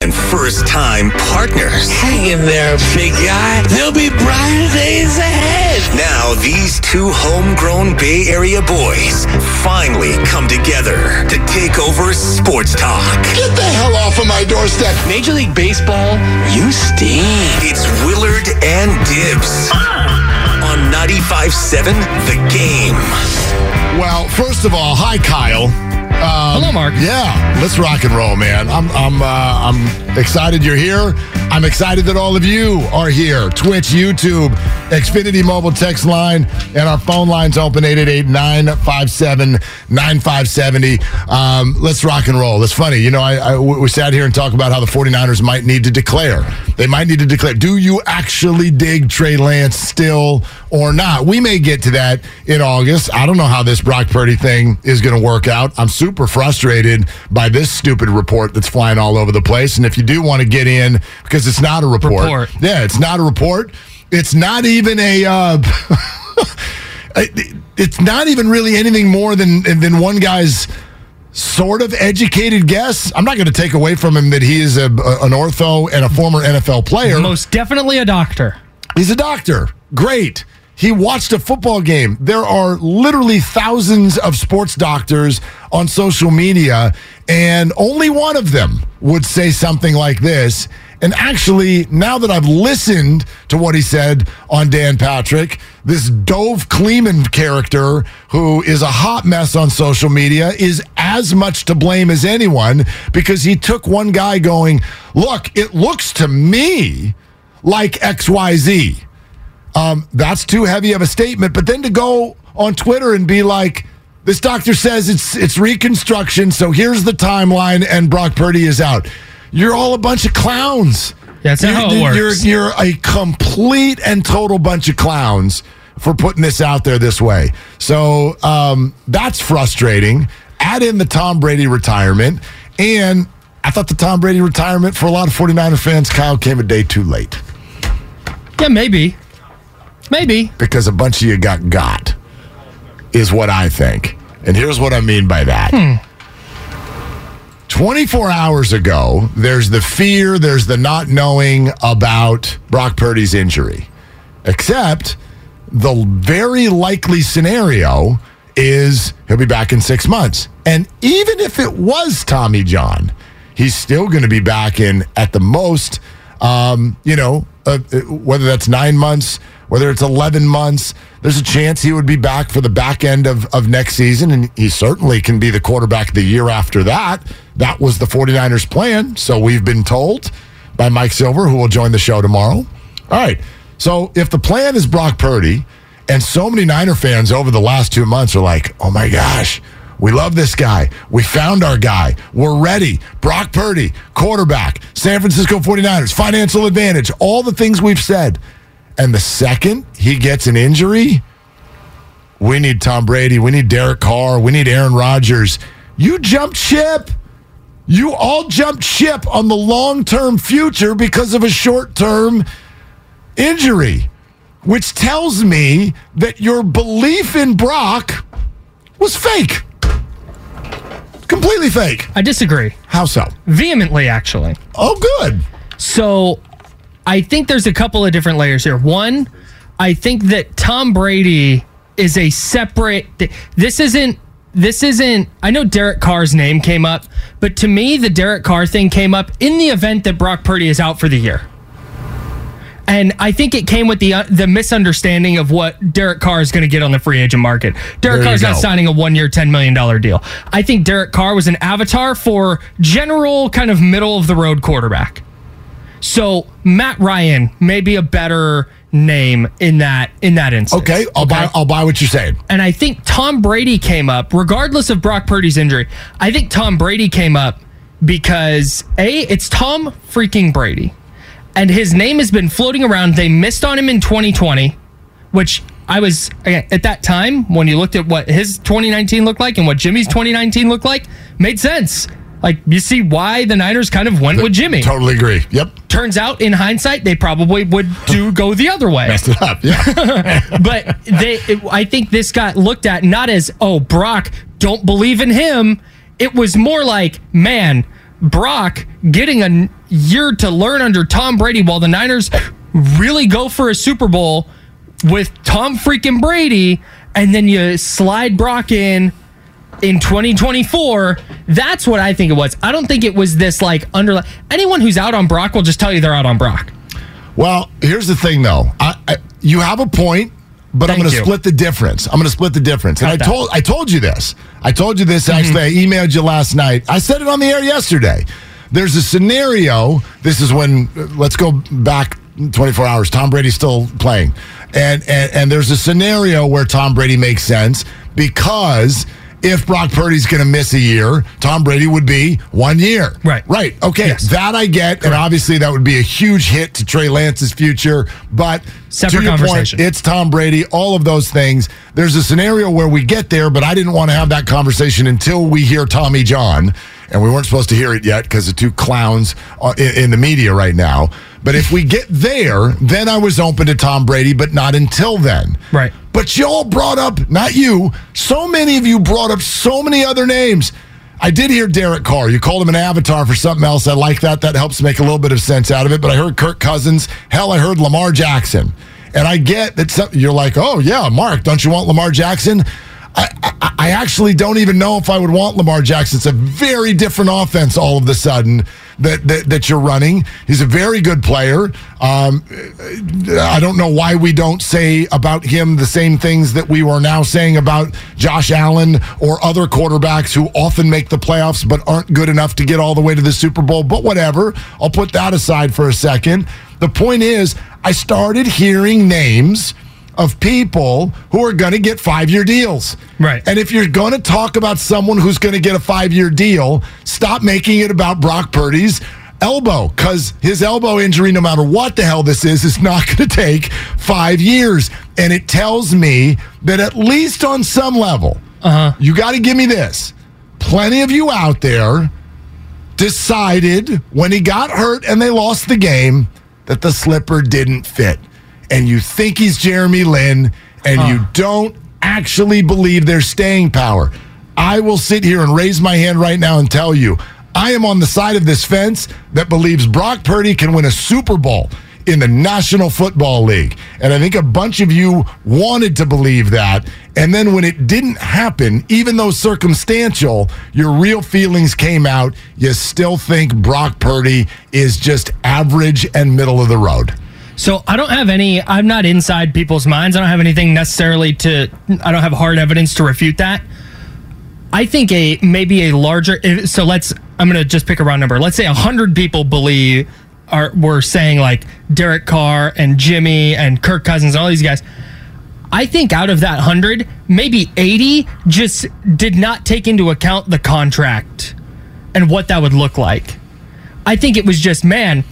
And first-time partners. Hang in there, big guy. There'll be brighter days ahead. Now these two homegrown Bay Area boys finally come together to take over sports talk. Get the hell off of my doorstep. Major League Baseball, you stink. It's Willard and Dibbs on 95.7 The Game. Well, first of all, hi, Kyle. Hello, Mark. Yeah, let's rock and roll, man. I'm excited you're here. I'm excited that all of you are here. Twitch, YouTube, Xfinity Mobile text line, and our phone line's open, 888-957-9570. Let's rock and roll. It's funny. You know, we sat here and talked about how the 49ers might need to declare. They might need to declare. Do you actually dig Trey Lance still or not? We may get to that in August. I don't know how this Brock Purdy thing is going to work out. I'm super frustrated by this stupid report that's flying all over the place. And if you do want to get in, because it's not a report. Yeah, it's not a report. It's not even a... it's not even really anything more than one guy's sort of educated guess. I'm not going to take away from him that he is an ortho and a former NFL player. Most definitely a doctor. He's a doctor. Great. He watched a football game. There are literally thousands of sports doctors on social media, and only one of them would say something like this. And actually, now that I've listened to what he said on Dan Patrick, this Dove Kleeman character, who is a hot mess on social media, is as much to blame as anyone, because he took one guy going, look, it looks to me like XYZ. That's too heavy of a statement. But then to go on Twitter and be like, this doctor says it's reconstruction, so here's the timeline, and Brock Purdy is out. You're all a bunch of clowns. That's how it works. You're a complete and total bunch of clowns for putting this out there this way. So that's frustrating. Add in the Tom Brady retirement. And I thought the Tom Brady retirement, for a lot of 49er fans, Kyle, came a day too late. Yeah, maybe. Maybe. Because a bunch of you got is what I think. And here's what I mean by that. 24 hours ago, there's the fear, there's the not knowing about Brock Purdy's injury. Except the very likely scenario is he'll be back in 6 months. And even if it was Tommy John, he's still going to be back in, at the most, whether that's 9 months, whether it's 11 months, there's a chance he would be back for the back end of next season, and he certainly can be the quarterback the year after that. That was the 49ers' plan, so we've been told by Mike Silver, who will join the show tomorrow. All right, so if the plan is Brock Purdy, and so many Niner fans over the last 2 months are like, oh my gosh, we love this guy. We found our guy. We're ready. Brock Purdy, quarterback, San Francisco 49ers, financial advantage, all the things we've said. And the second he gets an injury, we need Tom Brady, we need Derek Carr, we need Aaron Rodgers. You jumped ship. You all jumped ship on the long-term future because of a short-term injury, which tells me that your belief in Brock was fake. Completely fake. I disagree. How so? Vehemently, actually. Oh, good. So... I think there's a couple of different layers here. One, I think that Tom Brady is a separate... This isn't... I know Derek Carr's name came up, but to me, the Derek Carr thing came up in the event that Brock Purdy is out for the year. And I think it came with the misunderstanding of what Derek Carr is going to get on the free agent market. Derek Carr's not signing a one-year, $10 million deal. I think Derek Carr was an avatar for general kind of middle-of-the-road quarterback. So Matt Ryan may be a better name in that instance. Okay, I'll buy what you're saying. And I think Tom Brady came up, regardless of Brock Purdy's injury. I think Tom Brady came up because, A, it's Tom freaking Brady. and his name has been floating around. They missed on him in 2020, which I was, again, at that time, when you looked at what his 2019 looked like and what Jimmy's 2019 looked like, made sense. Like, you see why the Niners kind of went with Jimmy. Totally agree. Yep. Turns out, in hindsight, they probably would go the other way. Messed it up, yeah. But I think this got looked at not as, oh, Brock, don't believe in him. It was more like, man, Brock getting a year to learn under Tom Brady while the Niners really go for a Super Bowl with Tom freaking Brady, and then you slide Brock in 2024, that's what I think it was. I don't think it was this anyone who's out on Brock will just tell you they're out on Brock. Well, here's the thing though. You have a point, but I'm going to split the difference. And I told you this actually. I emailed you last night. I said it on the air yesterday. There's a scenario. This is when, let's go back 24 hours. Tom Brady's still playing. And there's a scenario where Tom Brady makes sense because if Brock Purdy's going to miss a year, Tom Brady would be 1 year. Right. Okay. Yes. That I get. Correct. And obviously that would be a huge hit to Trey Lance's future. But separate to your point, it's Tom Brady, all of those things. There's a scenario where we get there, but I didn't want to have that conversation until we hear Tommy John. And we weren't supposed to hear it yet because the two clowns in the media right now. But if we get there, then I was open to Tom Brady, but not until then. Right. But y'all brought up, not you, so many of you brought up so many other names. I did hear Derek Carr. You called him an avatar for something else. I like that. That helps make a little bit of sense out of it. But I heard Kirk Cousins. Hell, I heard Lamar Jackson. And I get that you're like, oh, yeah, Mark, don't you want Lamar Jackson? I actually don't even know if I would want Lamar Jackson. It's a very different offense all of a sudden that you're running. He's a very good player. I don't know why we don't say about him the same things that we were now saying about Josh Allen or other quarterbacks who often make the playoffs but aren't good enough to get all the way to the Super Bowl. But whatever, I'll put that aside for a second. The point is, I started hearing names of people who are going to get 5-year deals. Right. And if you're going to talk about someone who's going to get a 5-year deal, stop making it about Brock Purdy's elbow, because his elbow injury, no matter what the hell this is not going to take 5 years. And it tells me that at least on some level, you got to give me this. Plenty of you out there decided when he got hurt and they lost the game that the slipper didn't fit. And you think he's Jeremy Lin, and you don't actually believe their staying power. I will sit here and raise my hand right now and tell you, I am on the side of this fence that believes Brock Purdy can win a Super Bowl in the National Football League. And I think a bunch of you wanted to believe that. And then when it didn't happen, even though circumstantial, your real feelings came out. You still think Brock Purdy is just average and middle of the road. So I'm not inside people's minds. I don't have anything necessarily I don't have hard evidence to refute that. I think I'm going to just pick a round number. Let's say 100 people were saying like Derek Carr and Jimmy and Kirk Cousins and all these guys. I think out of that 100, maybe 80 just did not take into account the contract and what that would look like. I think it was just, man,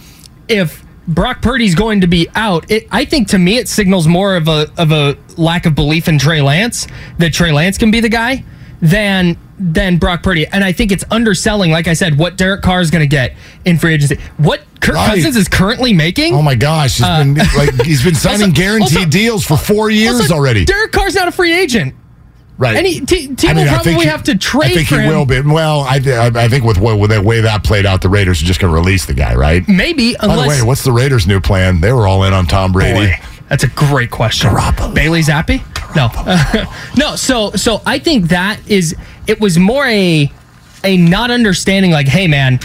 if Brock Purdy's going to be out, I think to me it signals more of a lack of belief in Trey Lance, that Trey Lance can be the guy, than Brock Purdy. And I think it's underselling, like I said, what Derek Carr is going to get in free agency. What Kirk Cousins is currently making. Oh my gosh, he's been signing guaranteed deals for 4 years already. Derek Carr's not a free agent. Right. And T-Mobile probably have to trade for him. I think he will be. Well, I think with the way that played out, the Raiders are just going to release the guy, right? Maybe. By the way, what's the Raiders' new plan? They were all in on Tom Brady. Boy, that's a great question. Garoppolo. Bailey Zappi? Garoppolo. No. So I think that it was more a not understanding like, hey, man,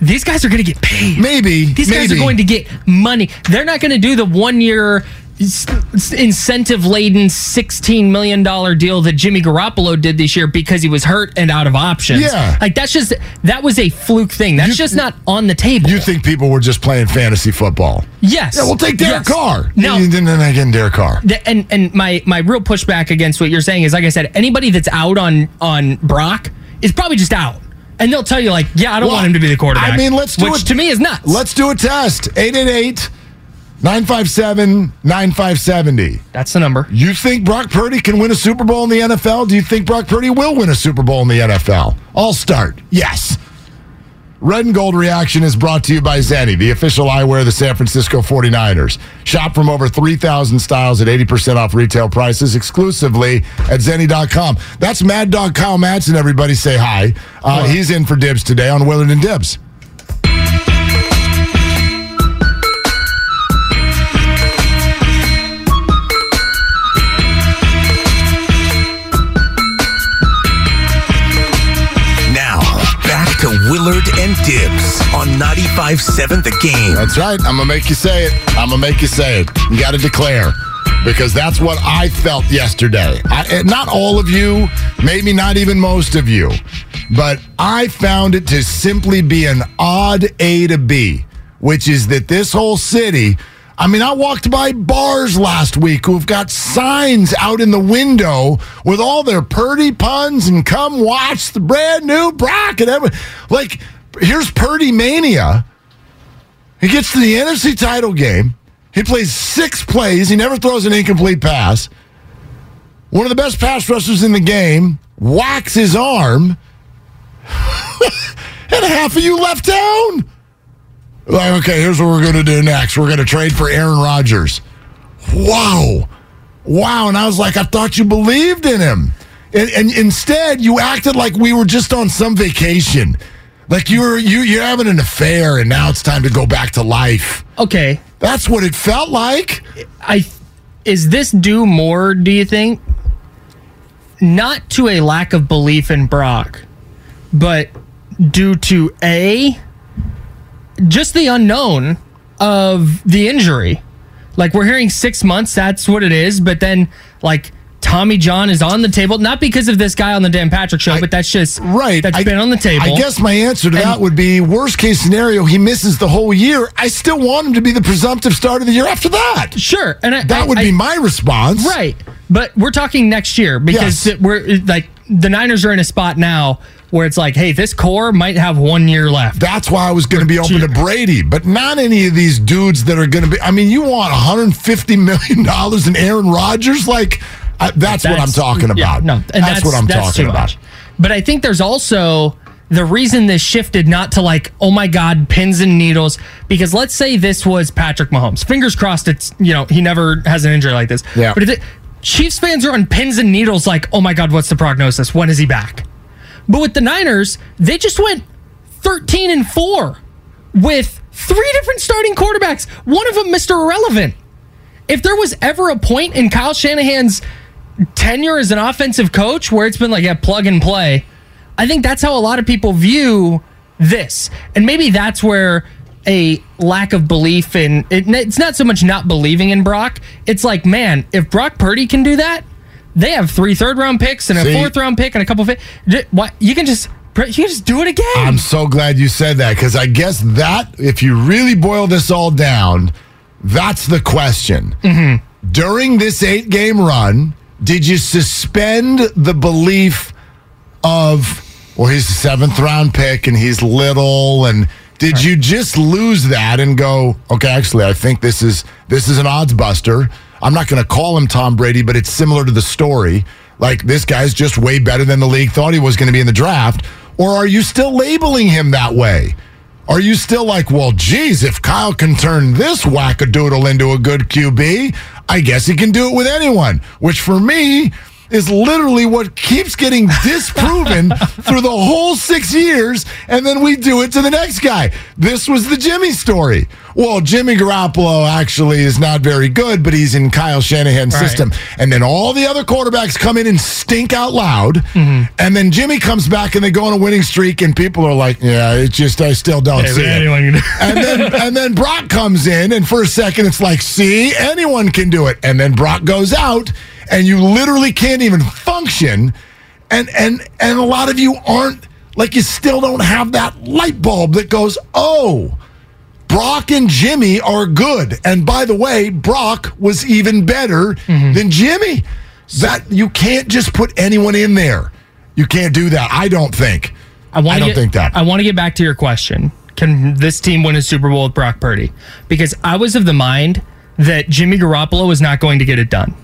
these guys are going to get paid. Maybe. These guys are going to get money. They're not going to do the 1-year incentive-laden $16 million deal that Jimmy Garoppolo did this year because he was hurt and out of options. Yeah. Like, that was a fluke thing. That's just not on the table. You think people were just playing fantasy football? Yes. Yeah, we'll take Derek Carr. No. And then again, Derek Carr. And my real pushback against what you're saying is, like I said, anybody that's out on Brock is probably just out. And they'll tell you, like, yeah, I don't want him to be the quarterback. I mean, let's do it. Which to me is nuts. Let's do a test. 888-957-9570. That's the number. You think Brock Purdy can win a Super Bowl in the NFL? Do you think Brock Purdy will win a Super Bowl in the NFL? I'll start. Yes. Red and Gold Reaction is brought to you by Zenni, the official eyewear of the San Francisco 49ers. Shop from over 3,000 styles at 80% off retail prices exclusively at Zenni.com. That's Mad Dog Kyle Madsen, everybody say hi. He's in for Dibs today on Willard and Dibs. Willard and Dibs on 95.7 The Game. That's right. I'm going to make you say it. You got to declare, because that's what I felt yesterday. Not all of you, maybe not even most of you, but I found it to simply be an odd A to B, which is that this whole city, I mean, I walked by bars last week who've got signs out in the window with all their Purdy puns and come watch the brand new Brock and everything. Like, here's Purdy Mania. He gets to the NFC title game. He plays 6 plays. He never throws an incomplete pass. One of the best pass rushers in the game whacks his arm, and half of you left town. Like, okay, here's what we're going to do next. We're going to trade for Aaron Rodgers. Wow. Wow. And I was like, I thought you believed in him. And instead, you acted like we were just on some vacation. Like you're having an affair, and now it's time to go back to life. Okay. That's what it felt like. Is this due more, do you think? Not to a lack of belief in Brock, but due to just the unknown of the injury. Like, we're hearing 6 months, that's what it is, but then, like, Tommy John is on the table, not because of this guy on the Dan Patrick show, but that's just, right, that's been on the table. I guess my answer to that would be, worst case scenario, he misses the whole year. I still want him to be the presumptive start of the year after that. Sure. And that would be my response. Right. But we're talking next year, because we're like, the Niners are in a spot now where it's like, hey, this core might have 1 year left. That's why I was going to be open to Brady, but not any of these dudes that are going to be. I mean, you want $150 million in Aaron Rodgers? Like, that's what I'm talking about. Yeah, no, and that's what I'm talking about. But I think there's also the reason this shifted not to, like, oh my God, pins and needles, because let's say this was Patrick Mahomes. Fingers crossed, it's, you know, he never has an injury like this. Yeah. But Chiefs fans are on pins and needles, like, oh my God, what's the prognosis? When is he back? But with the Niners, they just went 13-4 with 3 different starting quarterbacks. One of them, Mr. Irrelevant. If there was ever a point in Kyle Shanahan's tenure as an offensive coach where it's been like a plug and play, I think that's how a lot of people view this. And maybe that's where a lack of belief in it, it's not so much not believing in Brock. It's like, man, if Brock Purdy can do that, they have 3 third-round picks and a fourth-round pick and a couple of you can just do it again. I'm so glad you said that, because I guess that, if you really boil this all down, that's the question. Mm-hmm. During this 8-game run, did you suspend the belief of, well, he's a 7th-round pick and he's little, and did you just lose that and go, okay, actually, I think this is an odds buster. I'm not going to call him Tom Brady, but it's similar to the story. Like, this guy's just way better than the league thought he was going to be in the draft. Or are you still labeling him that way? Are you still like, well, geez, if Kyle can turn this wackadoodle into a good QB, I guess he can do it with anyone, which for me is literally what keeps getting disproven through the whole 6 years, and then we do it to the next guy. This was the Jimmy story. Well, Jimmy Garoppolo actually is not very good, but he's in Kyle Shanahan's system. And then all the other quarterbacks come in and stink out loud, and then Jimmy comes back and they go on a winning streak, and people are like, yeah, it's just, I still don't see it. And then Brock comes in, and for a second it's like, see, anyone can do it. And then Brock goes out, and you literally can't even function, and a lot of you aren't, like, you still don't have that light bulb that goes, oh, Brock and Jimmy are good. And by the way, Brock was even better than Jimmy. That you can't just put anyone in there. You can't do that, I don't think. I don't think that. I want to get back to your question. Can this team win a Super Bowl with Brock Purdy? Because I was of the mind that Jimmy Garoppolo was not going to get it done.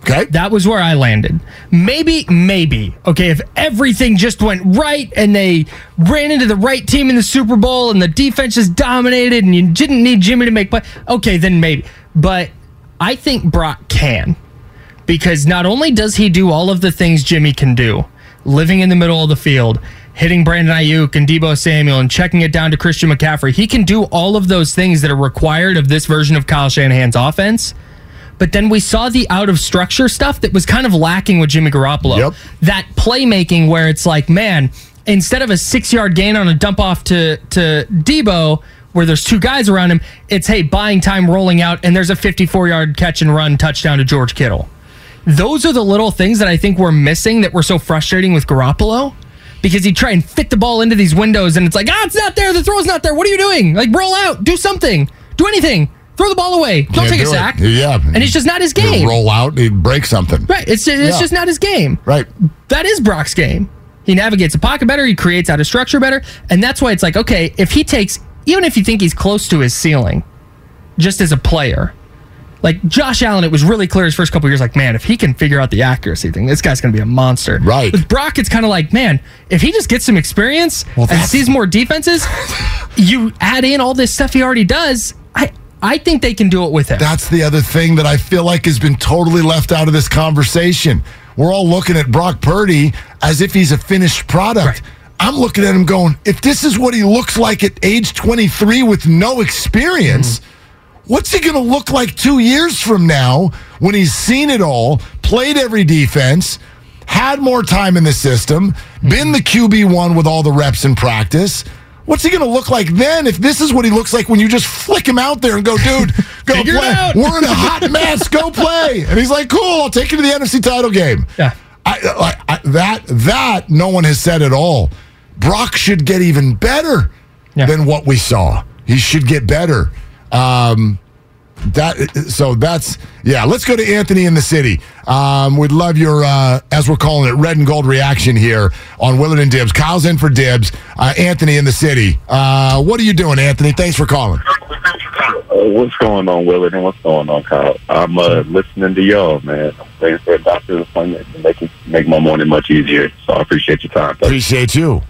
Okay. That was where I landed. Maybe, okay, if everything just went right and they ran into the right team in the Super Bowl and the defense just dominated and you didn't need Jimmy to make play, okay, then maybe. But I think Brock can, because not only does he do all of the things Jimmy can do, living in the middle of the field, hitting Brandon Ayuk and Deebo Samuel and checking it down to Christian McCaffrey. He can do all of those things that are required of this version of Kyle Shanahan's offense. But then we saw the out-of-structure stuff that was kind of lacking with Jimmy Garoppolo. Yep. That playmaking where it's like, man, instead of a 6-yard gain on a dump-off to Deebo where there's two guys around him, it's, hey, buying time, rolling out, and there's a 54-yard catch-and-run touchdown to George Kittle. Those are the little things that I think we're missing that were so frustrating with Garoppolo. Because he'd try and fit the ball into these windows, and it's like, it's not there. The throw's not there. What are you doing? Like, roll out. Do something. Do anything. Throw the ball away. Don't take a sack. Yeah. And it's just not his game. You roll out. He'd break something. Right. It's just not his game. Right. That is Brock's game. He navigates the pocket better. He creates out of structure better. And that's why it's like, okay, if he takes, even if you think he's close to his ceiling, just as a player, like Josh Allen, it was really clear his first couple of years, like, man, if he can figure out the accuracy thing, this guy's going to be a monster. Right. With Brock, it's kind of like, man, if he just gets some experience and sees more defenses, you add in all this stuff he already does, I think they can do it with him. That's the other thing that I feel like has been totally left out of this conversation. We're all looking at Brock Purdy as if he's a finished product. Right. I'm looking at him going, if this is what he looks like at age 23 with no experience... Mm-hmm. What's he going to look like 2 years from now when he's seen it all, played every defense, had more time in the system, been the QB1 with all the reps in practice? What's he going to look like then if this is what he looks like when you just flick him out there and go, dude, go play. We're in a hot mess. Go play. And he's like, cool, I'll take you to the NFC title game. Yeah. That no one has said at all. Brock should get even better than what we saw. He should get better. Let's go to Anthony in the city. We'd love your, as we're calling it, red and gold reaction here on Willard and Dibs. Kyle's in for Dibs. Anthony in the city. What are you doing, Anthony? Thanks for calling. What's going on, Willard, and what's going on, Kyle? I'm listening to y'all, man. I'm waiting for a doctor's appointment to make my morning much easier. So I appreciate your time. Appreciate you.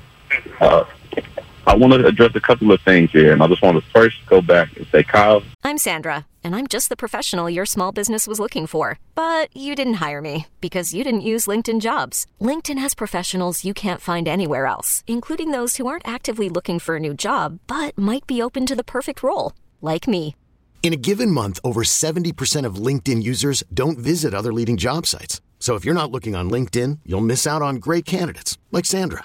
I want to address a couple of things here, and I just want to first go back and say, Kyle. I'm Sandra, and I'm just the professional your small business was looking for. But you didn't hire me because you didn't use LinkedIn Jobs. LinkedIn has professionals you can't find anywhere else, including those who aren't actively looking for a new job, but might be open to the perfect role, like me. In a given month, over 70% of LinkedIn users don't visit other leading job sites. So if you're not looking on LinkedIn, you'll miss out on great candidates like Sandra.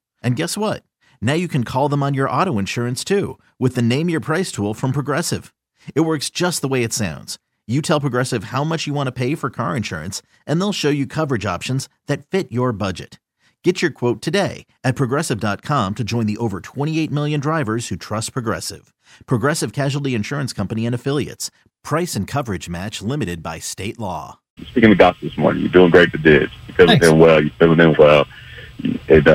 And guess what? Now you can call them on your auto insurance, too, with the Name Your Price tool from Progressive. It works just the way it sounds. You tell Progressive how much you want to pay for car insurance, and they'll show you coverage options that fit your budget. Get your quote today at Progressive.com to join the over 28 million drivers who trust Progressive. Progressive Casualty Insurance Company and Affiliates. Price and coverage match limited by state law. Speaking of gossip this morning, you're doing great for this. You're filling in well. And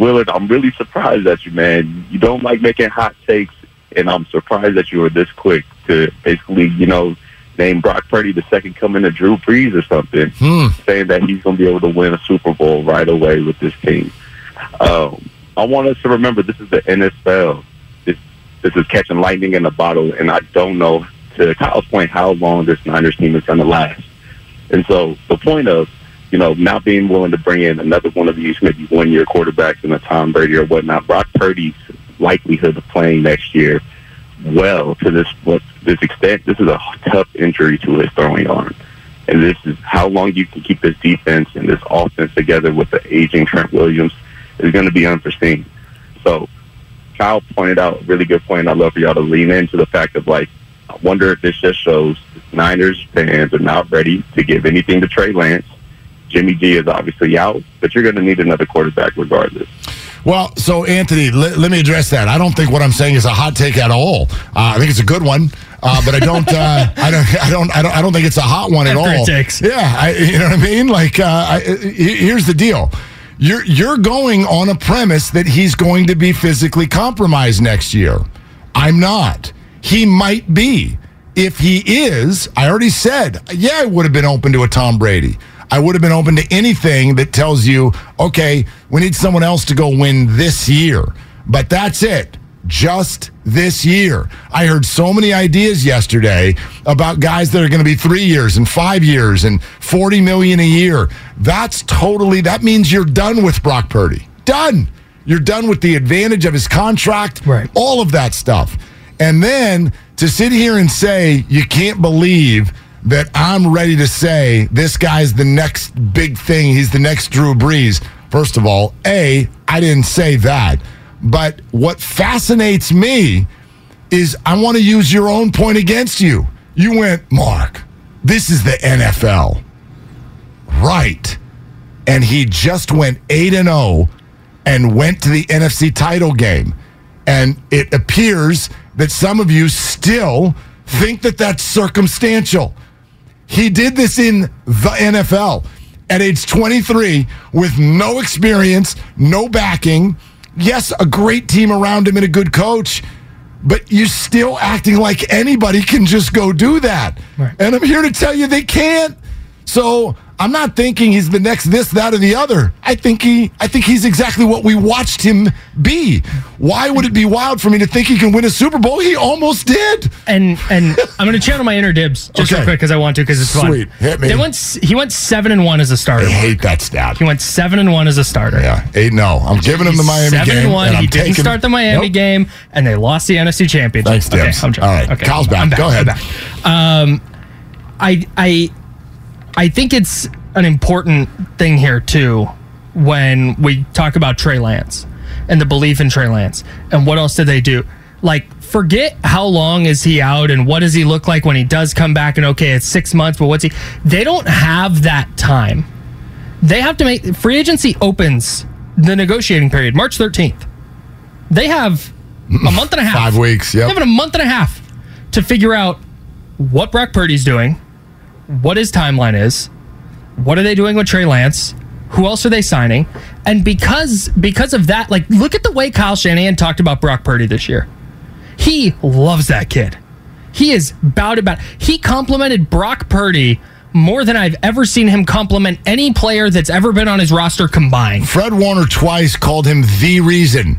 Willard, I'm really surprised at you, man. You don't like making hot takes, and I'm surprised that you were this quick to basically, name Brock Purdy the second coming of Drew Brees or something, saying that he's going to be able to win a Super Bowl right away with this team. I want us to remember this is the NFL. This is catching lightning in a bottle, and I don't know, to Kyle's point, how long this Niners team is going to last. And so the point of, not being willing to bring in another one of these maybe one-year quarterbacks and a Tom Brady or whatnot, Brock Purdy's likelihood of playing next year to this extent, this is a tough injury to his throwing arm. And this is how long you can keep this defense and this offense together with the aging Trent Williams is going to be unforeseen. So Kyle pointed out a really good point. I'd love for y'all to lean into the fact of, like, I wonder if this just shows Niners fans are not ready to give anything to Trey Lance. Jimmy G is obviously out, but you're going to need another quarterback regardless. Well, so, Anthony, let me address that. I don't think what I'm saying is a hot take at all. I think it's a good one. But I don't think it's a hot one at all. Yeah, you know what I mean? Like, here's the deal: you're going on a premise that he's going to be physically compromised next year. I'm not. He might be. If he is, I already said, yeah, I would have been open to a Tom Brady. I would have been open to anything that tells you, okay, we need someone else to go win this year. But that's it. Just this year. I heard so many ideas yesterday about guys that are going to be 3 years and 5 years and $40 million a year. That means you're done with Brock Purdy. Done. You're done with the advantage of his contract, right? All of that stuff. And then to sit here and say, you can't believe that I'm ready to say this guy's the next big thing. He's the next Drew Brees. First of all, A, I didn't say that. But what fascinates me is I want to use your own point against you. You went, Mark, this is the NFL. Right. And he just went 8-0 and went to the NFC title game. And it appears that some of you still think that that's circumstantial. He did this in the NFL at age 23 with no experience, no backing. Yes, a great team around him and a good coach, but you're still acting like anybody can just go do that. Right. And I'm here to tell you they can't. So I'm not thinking he's the next this, that, or the other. I think he's exactly what we watched him be. Why would it be wild for me to think he can win a Super Bowl? He almost did. And I'm going to channel my inner Dibs just real quick because I want to, because it's fun. Sweet, hit me. He went 7-1 as a starter. I hate that stat. He went 7-1 as a starter. Yeah, 8-0. I'm giving him the Miami game. 7-1. He didn't start the Miami game, and they lost the NFC Championship. Thanks, Dibs. Okay, all right, okay, Kyle's back. I'm back. Go ahead. I think it's an important thing here, too, when we talk about Trey Lance and the belief in Trey Lance and what else did they do? Like, forget how long is he out and what does he look like when he does come back and, okay, it's 6 months, but what's he? They don't have that time. They have to make... Free agency opens the negotiating period, March 13th. They have a month and a half. 5 weeks, yeah. They have a month and a half to figure out what Brock Purdy's doing, what his timeline is, what are they doing with Trey Lance, who else are they signing, and because of that, like, look at the way Kyle Shanahan talked about Brock Purdy this year. He loves that kid. He is about. He complimented Brock Purdy more than I've ever seen him compliment any player that's ever been on his roster combined. Fred Warner twice called him the reason.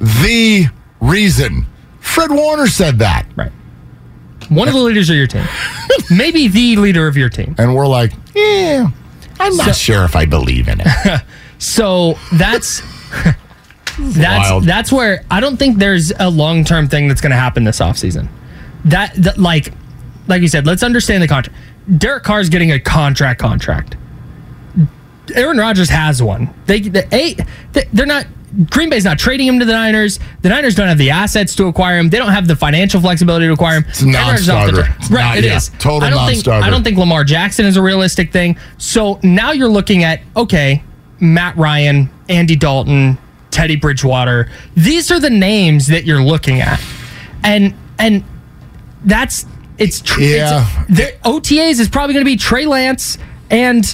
The reason. Fred Warner said that. Right. One of the leaders of your team. Maybe the leader of your team. And we're like, yeah, I'm not sure if I believe in it. So that's where I don't think there's a long-term thing that's going to happen this offseason. That like you said, let's understand the contract. Derek Carr's getting a contract. Aaron Rodgers has one. Green Bay's not trading him to the Niners. The Niners don't have the assets to acquire him. They don't have the financial flexibility to acquire him. It's a non-starter. It is. Total non-starter. I don't think Lamar Jackson is a realistic thing. So now you're looking at, okay, Matt Ryan, Andy Dalton, Teddy Bridgewater. These are the names that you're looking at. And that's... It's... OTAs is probably going to be Trey Lance and...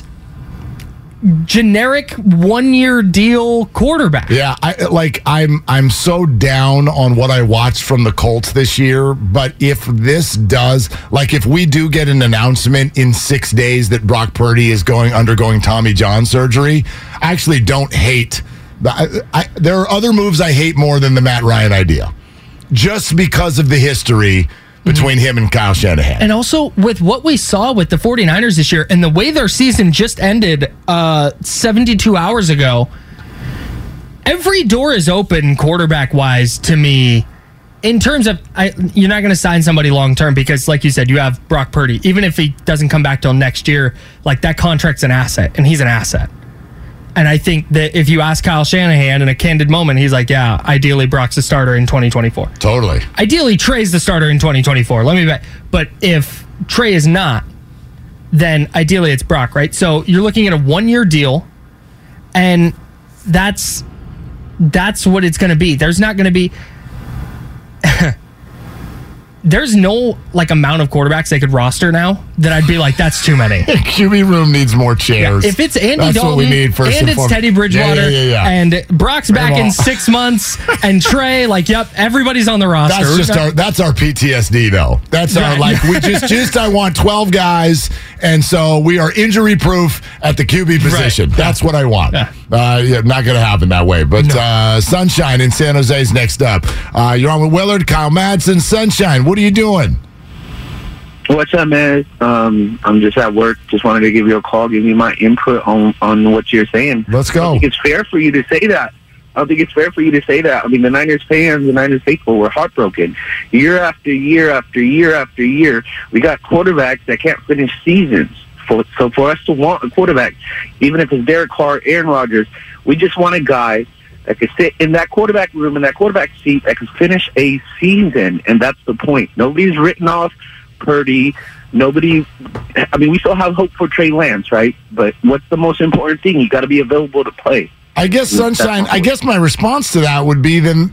generic one-year deal quarterback. Yeah, I'm so down on what I watched from the Colts this year, but if this does, like if we do get an announcement in 6 days that Brock Purdy is undergoing Tommy John surgery, I actually don't hate. There are other moves I hate more than the Matt Ryan idea, just because of the history between him and Kyle Shanahan. And also with what we saw with the 49ers this year and the way their season just ended 72 hours ago, every door is open quarterback-wise to me in terms of you're not going to sign somebody long-term because, like you said, you have Brock Purdy. Even if he doesn't come back till next year, like that contract's an asset, and he's an asset. And I think that if you ask Kyle Shanahan in a candid moment, he's like, yeah, ideally Brock's the starter in 2024. Totally. Ideally Trey's the starter in 2024. Let me bet. But if Trey is not, then ideally it's Brock, right? So you're looking at a one-year deal, and that's what it's going to be. There's not going to be... There's no amount of quarterbacks they could roster now that I'd be like, that's too many. QB room needs more chairs. Yeah, if it's Andy Dalton, what we need first and it's Teddy Bridgewater, and Brock's back in 6 months, and Trey, everybody's on the roster. That's just that's our PTSD though. That's our we just I want 12 guys, and so we are injury proof at the QB position. Right. That's what I want. Yeah. Not going to happen that way. But no. Sunshine in San Jose's next up. You're on with Willard, Kyle Madsen, Sunshine. What are you doing? What's up, man? I'm just at work. Just wanted to give you a call, give you my input on what you're saying. Let's go. I don't think it's fair for you to say that. I mean, the Niners fans, the Niners faithful, we're heartbroken. Year after year after year after year, we got quarterbacks that can't finish seasons. So for us to want a quarterback, even if it's Derek Carr, Aaron Rodgers, we just want a guy that can sit in that quarterback room, in that quarterback seat, that can finish a season, and that's the point. Nobody's written off Purdy. Nobody – I mean, we still have hope for Trey Lance, right? But what's the most important thing? You got to be available to play. I guess, Sunshine, I guess my response to that would be then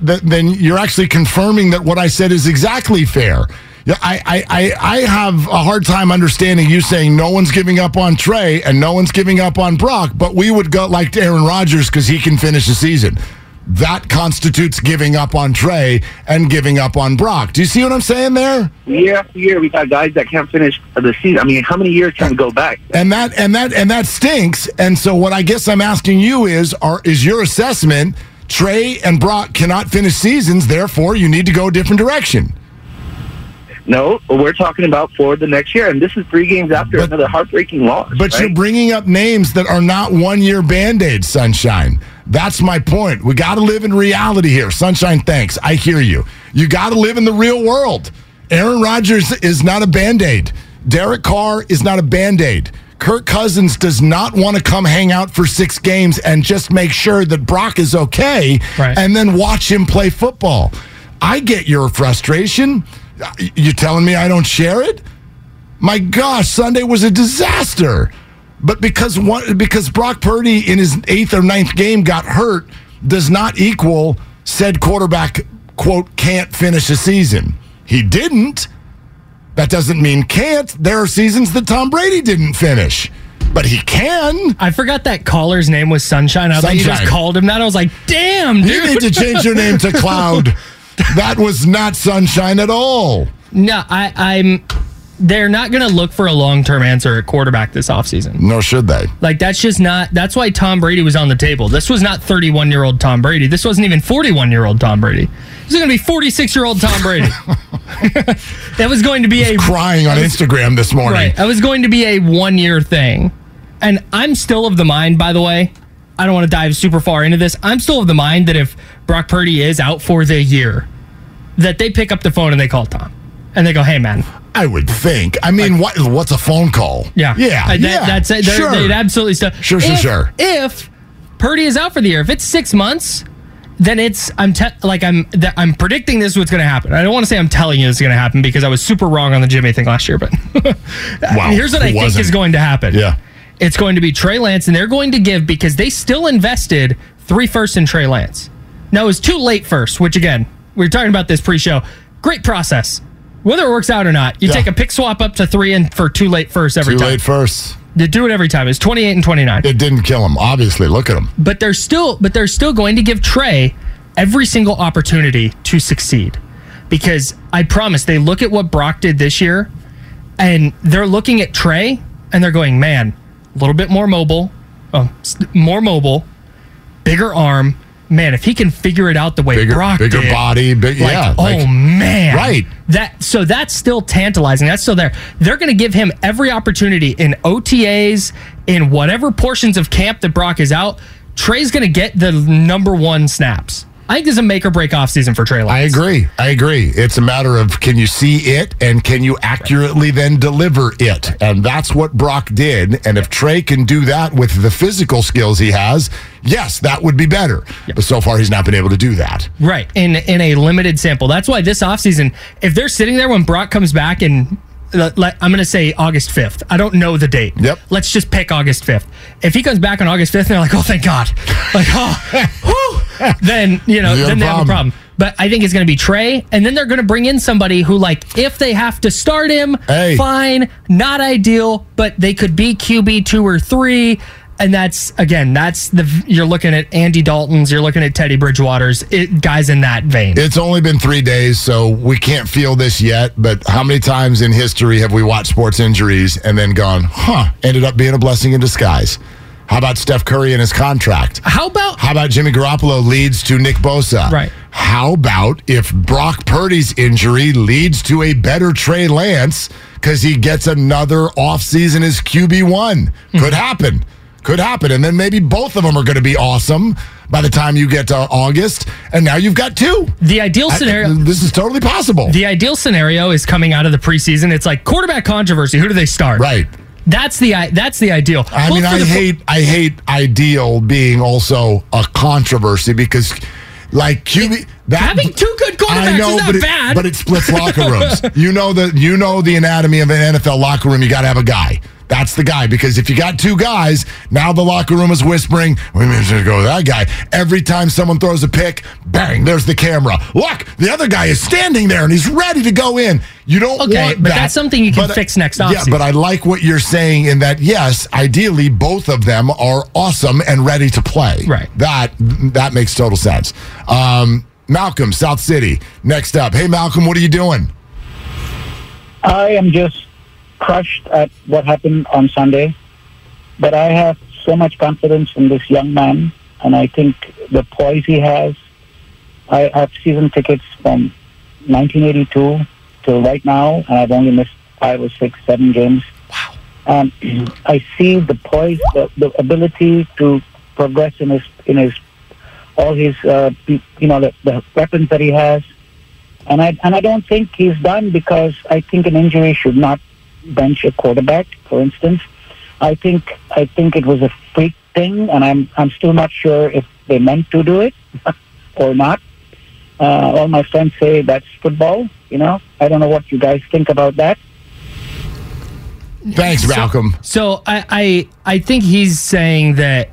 you're actually confirming that what I said is exactly fair. Yeah, I have a hard time understanding you saying no one's giving up on Trey and no one's giving up on Brock, but we would go like to Aaron Rodgers because he can finish the season. That constitutes giving up on Trey and giving up on Brock. Do you see what I'm saying there? Year after year, we got guys that can't finish the season. I mean, how many years can we go back? And that stinks. And so what I guess I'm asking you is your assessment, Trey and Brock cannot finish seasons, therefore you need to go a different direction. No, we're talking about for the next year, and this is 3 games after another heartbreaking loss. But right? You're bringing up names that are not one-year Band-Aids, Sunshine. That's my point. We got to live in reality here. Sunshine, thanks. I hear you. You got to live in the real world. Aaron Rodgers is not a Band-Aid. Derek Carr is not a Band-Aid. Kirk Cousins does not want to come hang out for 6 games and just make sure that Brock is okay, right, and then watch him play football. I get your frustration. You're telling me I don't share it? My gosh, Sunday was a disaster. But because Brock Purdy in his 8th or 9th game got hurt does not equal said quarterback, quote, can't finish a season. He didn't. That doesn't mean can't. There are seasons that Tom Brady didn't finish. But he can. I forgot that caller's name was Sunshine. I thought you just called him that. I was like, damn, dude. You need to change your name to Cloud. That was not Sunshine at all. No, I'm. They're not going to look for a long-term answer at quarterback this offseason. Nor should they. That's just not... That's why Tom Brady was on the table. This was not 31-year-old Tom Brady. This wasn't even 41-year-old Tom Brady. This is going to be 46-year-old Tom Brady. That was going to be a... crying on Instagram this morning. Right. That was going to be a one-year thing. And I'm still of the mind, by the way... I don't want to dive super far into this. I'm still of the mind that if Brock Purdy is out for the year, that they pick up the phone and they call Tom. And they go, hey, man. I would think. I mean, what's a phone call? Yeah. Yeah. That's it. Sure. They'd absolutely stuff. Sure. If Purdy is out for the year, if it's 6 months, then it's, I'm predicting this is what's going to happen. I don't want to say I'm telling you this is going to happen because I was super wrong on the Jimmy thing last year, but wow, here's what I think is going to happen. Yeah. It's going to be Trey Lance, and they're going to give, because they still invested 3 firsts in Trey Lance. Now, it was 2 late firsts, which, again, we were talking about this pre-show. Great process. Whether it works out or not, you take a pick swap up to 3 and for 2 late firsts every time. 2 late firsts. They do it every time. It's 28 and 29. It didn't kill him, obviously. Look at him. But they're still going to give Trey every single opportunity to succeed, because I promise they look at what Brock did this year, and they're looking at Trey, and they're going, man, a little bit more mobile, bigger arm. Man, if he can figure it out the way Brock did. Bigger body. Oh, man. Right. So that's still tantalizing. That's still there. They're going to give him every opportunity in OTAs, in whatever portions of camp that Brock is out. Trey's going to get the number 1 snaps. I think this is a make or break off season for Trey Lance. I agree. It's a matter of can you see it and can you accurately then deliver it? And that's what Brock did. And if Trey can do that with the physical skills he has, yes, that would be better. Yep. But so far, he's not been able to do that. Right. In a limited sample. That's why this offseason, if they're sitting there when Brock comes back and I'm going to say August 5th. I don't know the date. Yep. Let's just pick August 5th. If he comes back on August 5th and they're like, oh, thank God. Like, oh, whew, then, you know, then they have a problem. But I think it's going to be Trey. And then they're going to bring in somebody who, like, if they have to start him, fine, not ideal, but they could be QB 2 or 3. And that's, again, you're looking at Andy Dalton's, you're looking at Teddy Bridgewater's, guys in that vein. It's only been 3 days, so we can't feel this yet, but how many times in history have we watched sports injuries and then gone, ended up being a blessing in disguise? How about Steph Curry and his contract? How about Jimmy Garoppolo leads to Nick Bosa? Right. How about if Brock Purdy's injury leads to a better Trey Lance because he gets another offseason as QB1? Could happen. And then maybe both of them are going to be awesome by the time you get to August. And now you've got two. The ideal scenario. This is totally possible. The ideal scenario is coming out of the preseason. It's like quarterback controversy. Who do they start? Right. That's the ideal. I hate ideal being also a controversy because like QB. Having two good quarterbacks is not bad. But it splits locker rooms. You know the anatomy of an NFL locker room. You got to have a guy. That's the guy, because if you got two guys, now the locker room is whispering, we need to go with that guy. Every time someone throws a pick, bang, there's the camera. Look, the other guy is standing there, and he's ready to go in. You don't want that. Okay, but that's something you can fix next offseason. Yeah, but I like what you're saying in that, yes, ideally, both of them are awesome and ready to play. Right. That makes total sense. Malcolm, South City, next up. Hey, Malcolm, what are you doing? I am just crushed at what happened on Sunday, but I have so much confidence in this young man, and I think the poise he has. I have season tickets from 1982 till right now, and I've only missed 5 or 6, 7 games. Wow! I see the poise, the ability to progress in his weapons that he has, and I don't think he's done, because I think an injury should not bench a quarterback, for instance. I think it was a freak thing, and I'm still not sure if they meant to do it or not. All my friends say that's football. I don't know what you guys think about that. Thanks, Malcolm. So I think he's saying that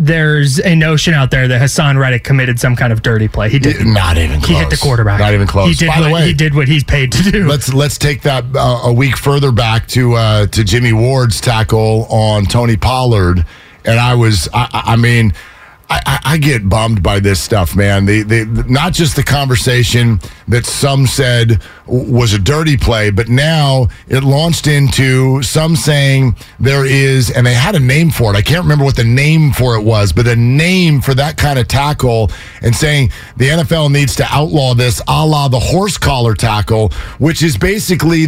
there's a notion out there that Hassan Reddick committed some kind of dirty play. He did not even close. He hit the quarterback. Not even close. By the way, he did what he's paid to do. Let's take that a week further back to Jimmy Ward's tackle on Tony Pollard, and I get bummed by this stuff, man. The not just the conversation that some said was a dirty play, but now it launched into some saying there is, and they had a name for it. I can't remember what the name for it was, but a name for that kind of tackle, and saying the NFL needs to outlaw this, a la the horse collar tackle, which is basically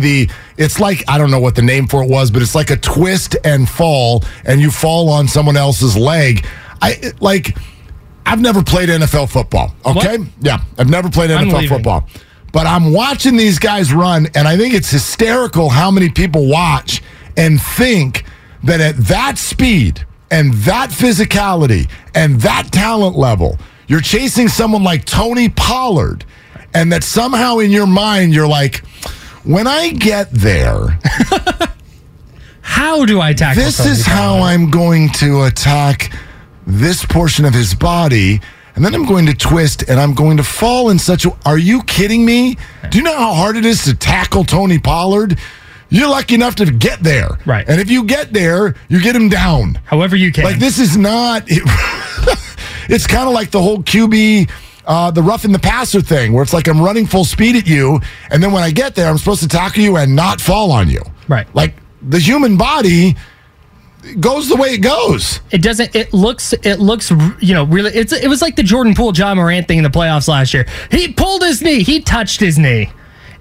it's like, I don't know what the name for it was, but it's like a twist and fall, and you fall on someone else's leg. I've never played NFL football, okay? What? Yeah, I've never played NFL football. But I'm watching these guys run, and I think it's hysterical how many people watch and think that at that speed and that physicality and that talent level, you're chasing someone like Tony Pollard, and that somehow in your mind you're like, when I get there... how do I tackle this? This is how I'm going to attack this portion of his body, and then I'm going to twist, and I'm going to fall in such a... Are you kidding me? Do you know how hard it is to tackle Tony Pollard? You're lucky enough to get there. Right. And if you get there, you get him down. However you can. Like, this is not... It's kind of like the whole QB... the rough in the passer thing, where it's like I'm running full speed at you, and then when I get there, I'm supposed to tackle you and not fall on you. Right. Like, the human body... goes the way it goes. It doesn't. It looks. Really. It was like the Jordan Poole, John Morant thing in the playoffs last year. He pulled his knee. He touched his knee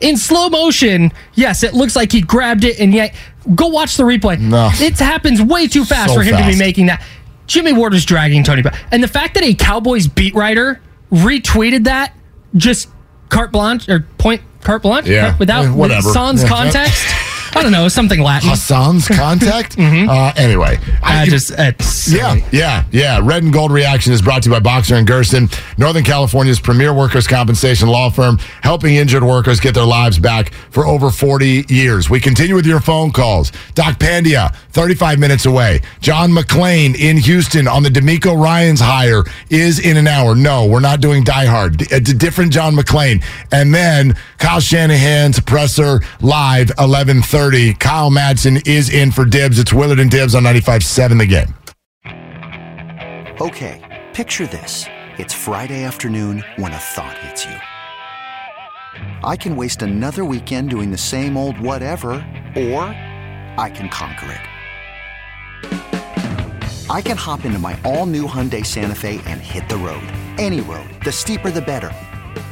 in slow motion. Yes, it looks like he grabbed it, and yet go watch the replay. No, it happens way too fast for him to be making that. Jimmy Ward was dragging Tony, and the fact that a Cowboys beat writer retweeted that just carte blanche or carte blanche without sans context. I don't know, something Latin. Hassan's contact? Mm-hmm. Anyway. Red and Gold Reaction is brought to you by Boxer and Gerson, Northern California's premier workers' compensation law firm, helping injured workers get their lives back for over 40 years. We continue with your phone calls. Doc Pandya, 35 minutes away. John McClain in Houston on the D'Amico Ryans hire is in an hour. No, we're not doing Die Hard. It's a different John McClain. And then Kyle Shanahan's presser live 11:30. Kyle Madsen is in for Dibs. It's Willard and Dibs on 95.7 The Game. Okay, picture this. It's Friday afternoon when a thought hits you. I can waste another weekend doing the same old whatever, or I can conquer it. I can hop into my all-new Hyundai Santa Fe and hit the road. Any road. The steeper, the better.